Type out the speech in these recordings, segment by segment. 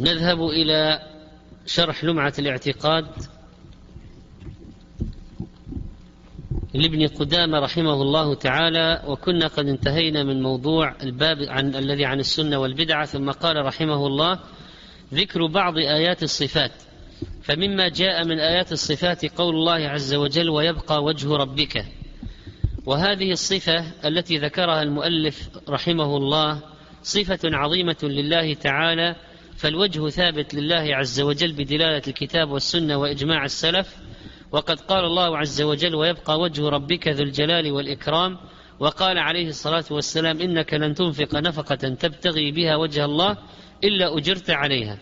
نذهب إلى شرح لمعة الاعتقاد لابن قدامة رحمه الله تعالى، وكنا قد انتهينا من موضوع الباب الذي عن السنة والبدعة. ثم قال رحمه الله: ذكر بعض آيات الصفات. فمما جاء من آيات الصفات قول الله عز وجل: ويبقى وجه ربك. وهذه الصفة التي ذكرها المؤلف رحمه الله صفة عظيمة لله تعالى، فالوجه ثابت لله عز وجل بدلالة الكتاب والسنة وإجماع السلف. وقد قال الله عز وجل: ويبقى وجه ربك ذو الجلال والإكرام. وقال عليه الصلاة والسلام: إنك لن تنفق نفقة تبتغي بها وجه الله إلا أجرت عليها.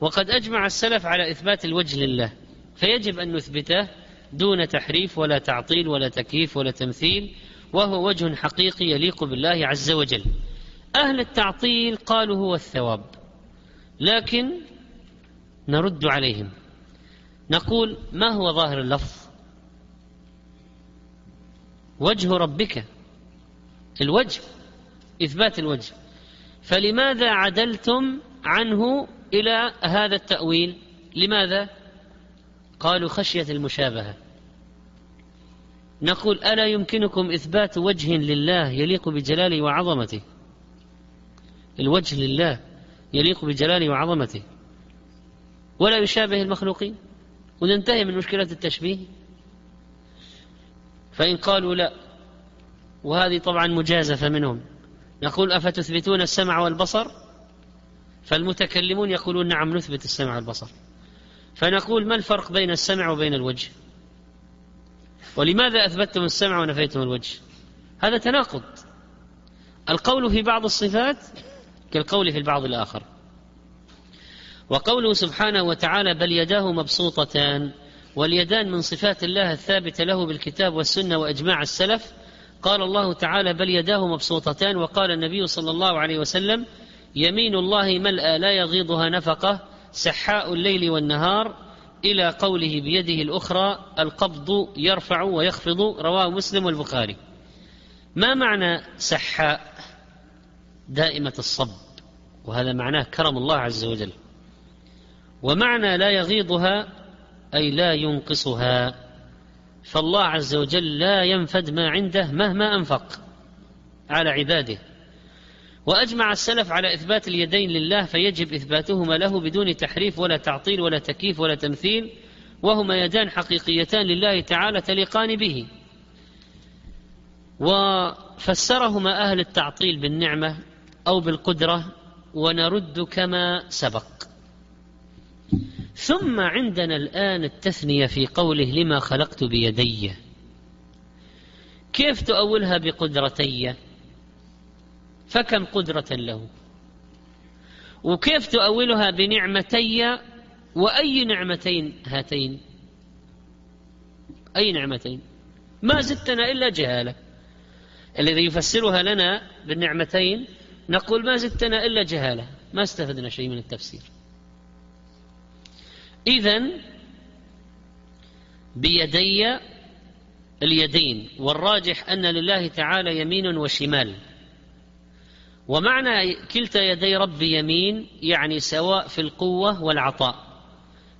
وقد أجمع السلف على إثبات الوجه لله، فيجب أن نثبته دون تحريف ولا تعطيل ولا تكييف ولا تمثيل، وهو وجه حقيقي يليق بالله عز وجل. أهل التعطيل قالوا هو الثواب، لكن نرد عليهم نقول: ما هو ظاهر اللفظ؟ وجه ربك، الوجه، إثبات الوجه، فلماذا عدلتم عنه إلى هذا التأويل؟ لماذا؟ قالوا: خشية المشابهة. نقول: ألا يمكنكم إثبات وجه لله يليق بجلاله وعظمته؟ الوجه لله يليق بجلاله وعظمته ولا يشابه المخلوقين، وننتهي من مشكلات التشبيه. فإن قالوا لا، وهذه طبعا مجازفة منهم، نقول: أفتثبتون السمع والبصر؟ فالمتكلمون يقولون: نعم نثبت السمع والبصر. فنقول: ما الفرق بين السمع وبين الوجه؟ ولماذا أثبتتم السمع ونفيتم الوجه؟ هذا تناقض. القول في بعض الصفات كالقول في البعض الآخر. وقوله سبحانه وتعالى: بل يداه مبسوطتان. واليدان من صفات الله الثابتة له بالكتاب والسنة وإجماع السلف. قال الله تعالى: بل يداه مبسوطتان. وقال النبي صلى الله عليه وسلم: يمين الله ملأى لا يغيضها نفقة، سحاء الليل والنهار، إلى قوله: بيده الأخرى القبض يرفع ويخفض. رواه مسلم والبخاري. ما معنى سحاء؟ دائمة الصب، وهذا معناه كرم الله عز وجل. ومعنى لا يغيضها أي لا ينقصها، فالله عز وجل لا ينفد ما عنده مهما أنفق على عباده. وأجمع السلف على إثبات اليدين لله، فيجب إثباتهما له بدون تحريف ولا تعطيل ولا تكييف ولا تمثيل، وهما يدان حقيقيتان لله تعالى تليقان به. وفسرهما أهل التعطيل بالنعمة أو بالقدرة، ونرد كما سبق. ثم عندنا الآن التثنية في قوله: لما خلقت بيدي. كيف تؤولها بقدرتي؟ فكم قدرة له؟ وكيف تؤولها بنعمتي؟ وأي نعمتين هاتين؟ أي نعمتين؟ ما زدتنا إلا جهالة. الذي يفسرها لنا بالنعمتين نقول: ما زدتنا إلا جهالة، ما استفدنا شيء من التفسير. إذن بيدي اليدين، والراجح أن لله تعالى يمين وشمال. ومعنى كلتا يدي ربي يمين يعني سواء في القوة والعطاء،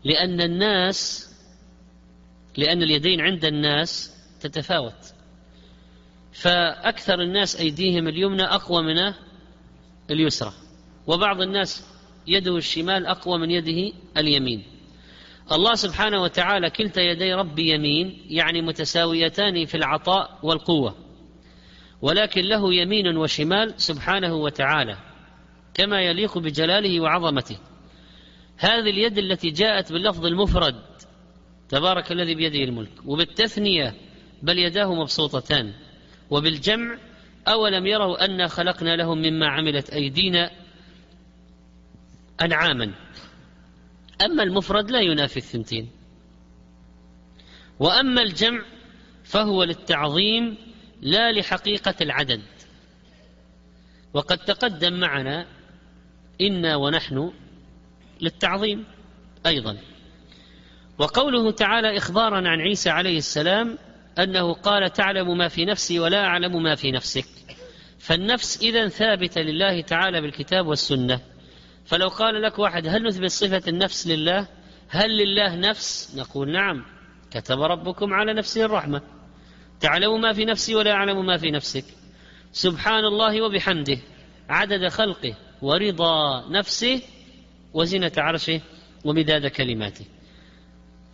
لأن اليدين عند الناس تتفاوت، فأكثر الناس أيديهم اليمنى أقوى من اليسرى، وبعض الناس يده الشمال أقوى من يده اليمين. الله سبحانه وتعالى: كلتا يدي ربي يمين، يعني متساويتان في العطاء والقوة، ولكن له يمين وشمال سبحانه وتعالى كما يليق بجلاله وعظمته. هذه اليد التي جاءت باللفظ المفرد تبارك الذي بيده الملك، وبالتثنية بل يداه مبسوطتان، وبالجمع أولم يروا أنا خلقنا لهم مما عملت أيدينا أنعاما. أما المفرد لا ينافي الثنتين، وأما الجمع فهو للتعظيم لا لحقيقة العدد. وقد تقدم معنا إنا ونحن للتعظيم أيضا. وقوله تعالى إخبارا عن عيسى عليه السلام أنه قال: تعلم ما في نفسي ولا أعلم ما في نفسك. فالنفس إذن ثابتة لله تعالى بالكتاب والسنة، فلو قال لك واحد هل نثبت صفة النفس لله؟ هل لله نفس؟ نقول نعم، كتب ربكم على نفسه الرحمة، تعلم ما في نفسي ولا أعلم ما في نفسك، سبحان الله وبحمده عدد خلقه ورضا نفسه وزنة عرشه ومداد كلماته.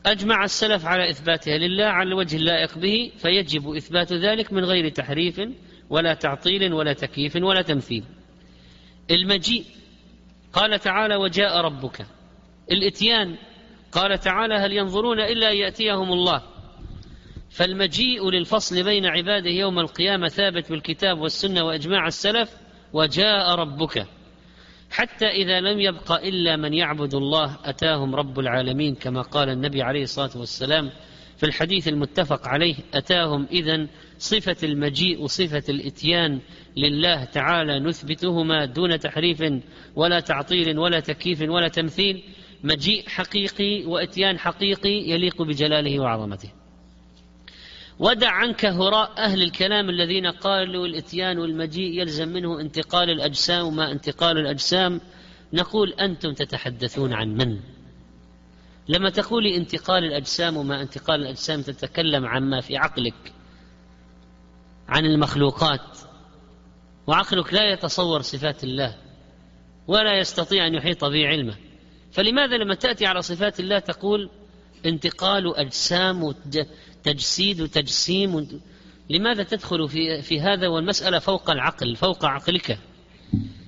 أجمع السلف على إثباتها لله على الوجه اللائق به، فيجب إثبات ذلك من غير تحريف ولا تعطيل ولا تكييف ولا تمثيل. المجيء قال تعالى وجاء ربك، الإتيان قال تعالى هل ينظرون إلا يأتيهم الله. فالمجيء للفصل بين عباده يوم القيامة ثابت بالكتاب والسنة وإجماع السلف، وجاء ربك، حتى إذا لم يبق إلا من يعبد الله أتاهم رب العالمين، كما قال النبي عليه الصلاة والسلام في الحديث المتفق عليه. أتاهم إذن صفة المجيء وصفة الإتيان لله تعالى نثبتهما دون تحريف ولا تعطيل ولا تكييف ولا تمثيل، مجيء حقيقي وإتيان حقيقي يليق بجلاله وعظمته. ودع عنك هراء أهل الكلام الذين قالوا الإتيان والمجيء يلزم منه انتقال الأجسام وما انتقال الأجسام. نقول أنتم تتحدثون عن من؟ لما تقول انتقال الأجسام وما انتقال الأجسام تتكلم عما في عقلك، عن المخلوقات، وعقلك لا يتصور صفات الله ولا يستطيع أن يحيط به علمه. فلماذا لما تأتي على صفات الله تقول انتقال أجسام وتجسيد وتجسيم؟ لماذا تدخل في هذا والمسألة فوق العقل فوق عقلك؟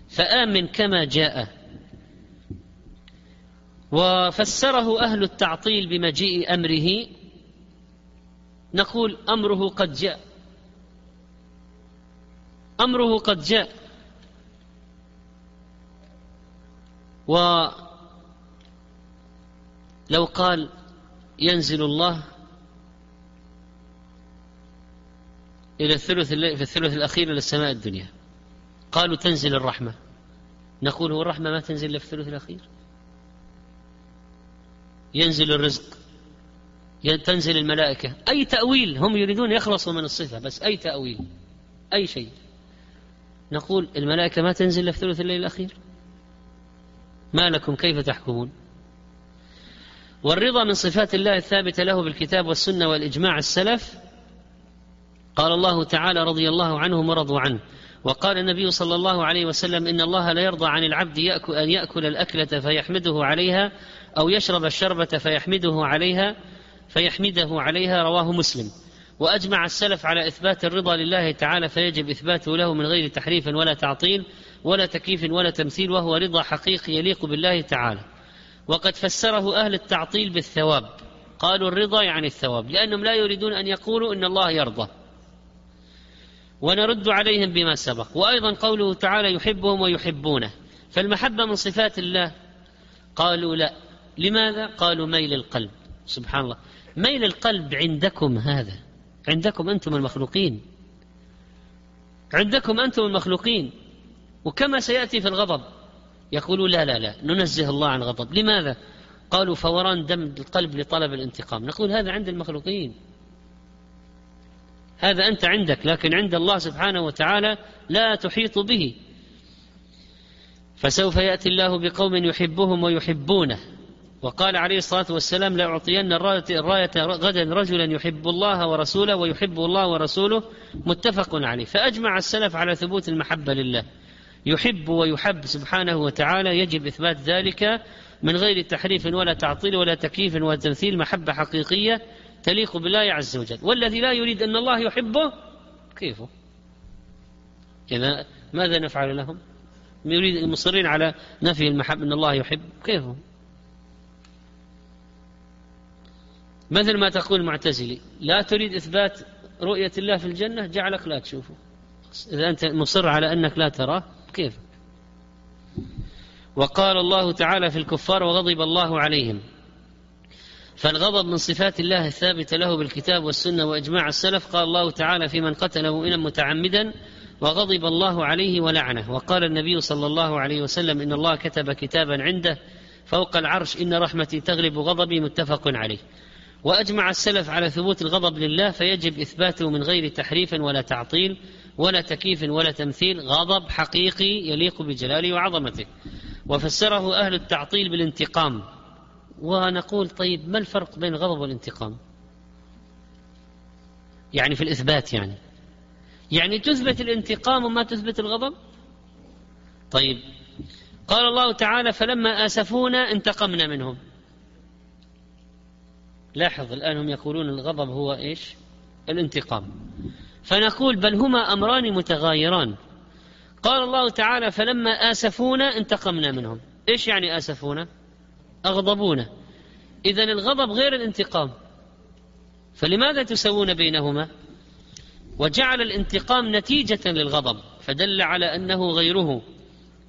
فآمن كما جاء. وفسره أهل التعطيل بمجيء أمره، نقول أمره قد جاء، أمره قد جاء. ولو قال ينزل الله إلى في الثلث الأخير إلى السماء الدنيا، قالوا تنزل الرحمة، نقول هو الرحمة ما تنزل إلا في الثلث الأخير؟ ينزل الرزق، تنزل الملائكة، أي تأويل هم يريدون يخلصوا من الصفة، بس أي تأويل أي شيء. نقول الملائكة ما تنزل إلا في ثلث الليل الأخير، ما لكم كيف تحكمون؟ والرضا من صفات الله الثابتة له بالكتاب والسنة والإجماع السلف. قال الله تعالى رضي الله عنهم ورضوا عنه، وقال النبي صلى الله عليه وسلم إن الله لا يرضى عن العبد أن يأكل الأكلة فيحمده عليها، أو يشرب الشربة فيحمده عليها رواه مسلم. وأجمع السلف على إثبات الرضا لله تعالى، فيجب إثباته له من غير تحريف ولا تعطيل ولا تكييف ولا تمثيل، وهو رضا حقيقي يليق بالله تعالى. وقد فسره أهل التعطيل بالثواب، قالوا الرضا يعني الثواب، لأنهم لا يريدون أن يقولوا إن الله يرضى، ونرد عليهم بما سبق. وأيضا قوله تعالى يحبهم ويحبونه، فالمحبة من صفات الله؟ قالوا لا. لماذا؟ قالوا ميل القلب. سبحان الله، ميل القلب عندكم، هذا عندكم أنتم المخلوقين، عندكم أنتم المخلوقين. وكما سيأتي في الغضب يقولوا لا لا لا ننزه الله عن غضب. لماذا؟ قالوا فوران دم القلب لطلب الانتقام. نقول هذا عند المخلوقين، هذا أنت عندك، لكن عند الله سبحانه وتعالى لا تحيط به. فسوف يأتي الله بقوم يحبهم ويحبونه. وقال عليه الصلاة والسلام لأعطين الراية غدا رجلا يحب الله ورسوله ويحب الله ورسوله، متفق عليه. فأجمع السلف على ثبوت المحبة لله، يحب ويحب سبحانه وتعالى، يجب إثبات ذلك من غير تحريف ولا تعطيل ولا تكييف ولا تمثيل، محبة حقيقية تليق بالله عز وجل. والذي لا يريد أن الله يحبه كيفه؟ إذا ماذا نفعل لهم؟ يريد المصرين على نفي المحبة أن الله يحب، كيفه؟ مثل ما تقول المعتزلي لا تريد إثبات رؤية الله في الجنة جعلك لا تشوفه، إذا أنت مصر على أنك لا تراه كيف؟ وقال الله تعالى في الكفار وغضب الله عليهم. فالغضب من صفات الله الثابتة له بالكتاب والسنة وإجماع السلف. قال الله تعالى في من قتله مؤمنا متعمدا وغضب الله عليه ولعنه. وقال النبي صلى الله عليه وسلم إن الله كتب كتابا عنده فوق العرش إن رحمتي تغلب غضبي، متفق عليه. وأجمع السلف على ثبوت الغضب لله، فيجب إثباته من غير تحريف ولا تعطيل ولا تكييف ولا تمثيل، غضب حقيقي يليق بجلاله وعظمته. وفسره أهل التعطيل بالانتقام. ونقول طيب ما الفرق بين غضب والانتقام؟ يعني في الإثبات يعني تثبت الانتقام وما تثبت الغضب؟ طيب قال الله تعالى فلما آسفونا انتقمنا منهم. لاحظ الآن هم يقولون الغضب هو إيش؟ الانتقام. فنقول بل هما أمران متغايران. قال الله تعالى فلما آسفونا انتقمنا منهم. إيش يعني آسفونا؟ أغضبونا. إذن الغضب غير الانتقام، فلماذا تسوون بينهما؟ وجعل الانتقام نتيجة للغضب فدل على أنه غيره.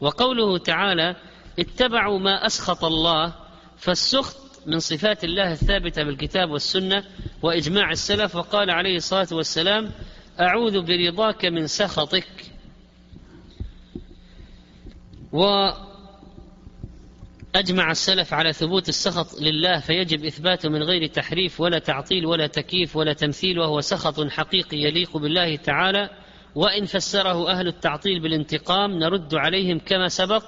وقوله تعالى اتبعوا ما أسخط الله، فالسخط من صفات الله الثابتة بالكتاب والسنة وإجماع السلف. وقال عليه الصلاة والسلام أعوذ برضاك من سخطك. وأجمع السلف على ثبوت السخط لله، فيجب إثباته من غير تحريف ولا تعطيل ولا تكييف ولا تمثيل، وهو سخط حقيقي يليق بالله تعالى. وإن فسره أهل التعطيل بالانتقام نرد عليهم كما سبق.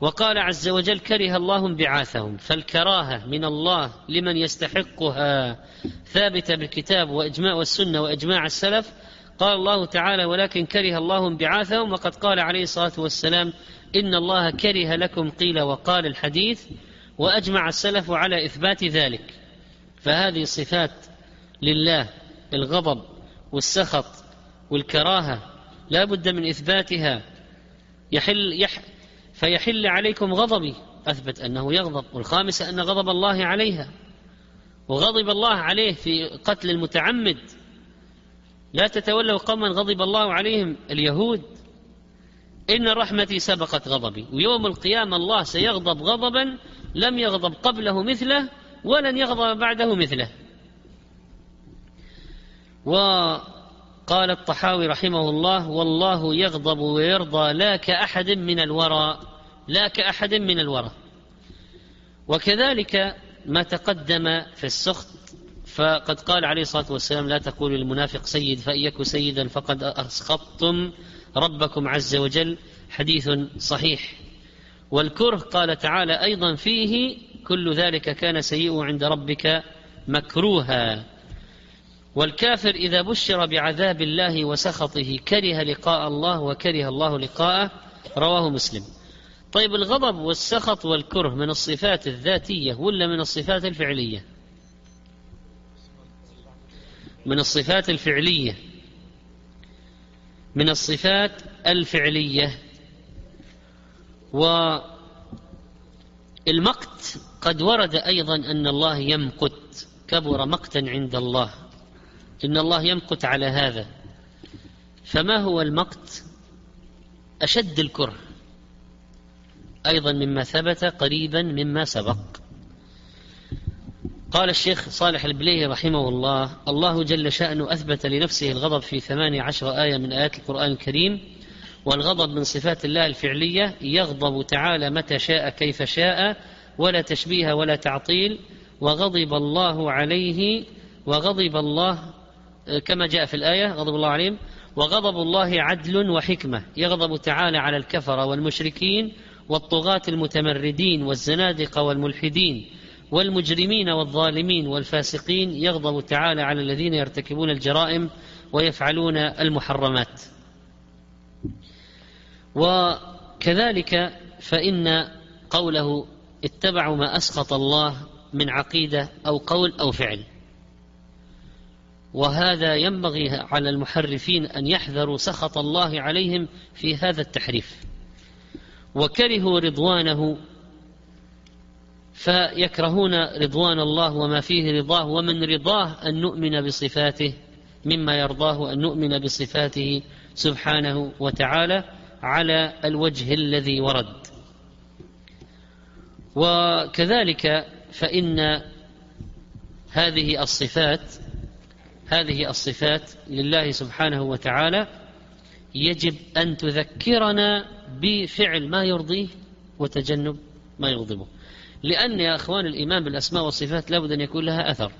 وقال عز وجل كره الله انبعاثهم، فالكراهة من الله لمن يستحقها ثابتة بالكتاب وإجماع والسنة وإجماع السلف. قال الله تعالى ولكن كره الله انبعاثهم، وقد قال عليه الصلاة والسلام إن الله كره لكم قيل وقال الحديث. وأجمع السلف على إثبات ذلك. فهذه صفات لله، الغضب والسخط والكراهة لا بد من إثباتها. فيحل عليكم غضبي، أثبت أنه يغضب. والخامسة أن غضب الله عليها، وغضب الله عليه في قتل المتعمد. لا تتولوا قوما غضب الله عليهم اليهود، إن رحمتي سبقت غضبي. ويوم القيامة الله سيغضب غضبا لم يغضب قبله مثله ولن يغضب بعده مثله. وقال الطحاوي رحمه الله والله يغضب ويرضى لا كأحد من الورى، لا كأحد من الورى. وكذلك ما تقدم في السخط، فقد قال عليه الصلاة والسلام لا تقولوا للمنافق سيد فإن يك سيدا فقد أسخطتم ربكم عز وجل، حديث صحيح. والكره قال تعالى أيضا فيه كل ذلك كان سيئا عند ربك مكروها. والكافر إذا بشر بعذاب الله وسخطه كره لقاء الله وكره الله لقاءه، رواه مسلم. طيب الغضب والسخط والكره من الصفات الذاتية ولا من الصفات الفعلية؟ من الصفات الفعلية، من الصفات الفعلية. والمقت قد ورد أيضا أن الله يمقت، كبر مقتا عند الله، إن الله يمقت على هذا. فما هو المقت؟ أشد الكره، أيضا مما ثبت قريبا مما سبق. قال الشيخ صالح البليهي رحمه الله الله جل شأنه أثبت لنفسه الغضب في 18 آية من آيات القرآن الكريم. والغضب من صفات الله الفعلية، يغضب تعالى متى شاء كيف شاء ولا تشبيه ولا تعطيل. وغضب الله عليه، وغضب الله كما جاء في الآية غضب الله عليهم. وغضب الله عدل وحكمة، يغضب تعالى على الكفرة والمشركين والطغاة المتمردين والزنادقة والملحدين والمجرمين والظالمين والفاسقين. يغضب تعالى على الذين يرتكبون الجرائم ويفعلون المحرمات. وكذلك فإن قوله اتبعوا ما أسخط الله من عقيدة أو قول أو فعل. وهذا ينبغي على المحرفين أن يحذروا سخط الله عليهم في هذا التحريف. وكرهوا رضوانه، فيكرهون رضوان الله وما فيه رضاه، ومن رضاه أن نؤمن بصفاته، مما يرضاه أن نؤمن بصفاته سبحانه وتعالى على الوجه الذي ورد. وكذلك فإن هذه الصفات لله سبحانه وتعالى يجب أن تذكرنا بفعل ما يرضيه وتجنب ما يغضبه، لأن يا أخوان الإيمان بالأسماء والصفات لابد أن يكون لها أثر.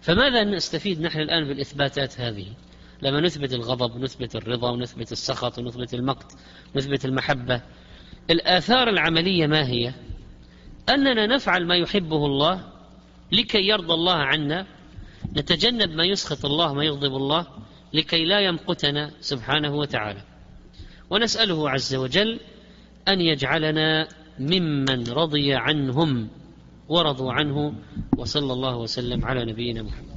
فماذا نستفيد نحن الآن بالإثباتات هذه؟ لما نثبت الغضب نثبت الرضا ونثبت السخط ونثبت المقت ونثبت المحبة، الآثار العملية ما هي؟ أننا نفعل ما يحبه الله لكي يرضى الله عنا، نتجنب ما يسخط الله ما يغضب الله لكي لا يمقتنا سبحانه وتعالى. ونسأله عز وجل أن يجعلنا ممن رضي عنهم ورضوا عنه، وصلى الله وسلم على نبينا محمد.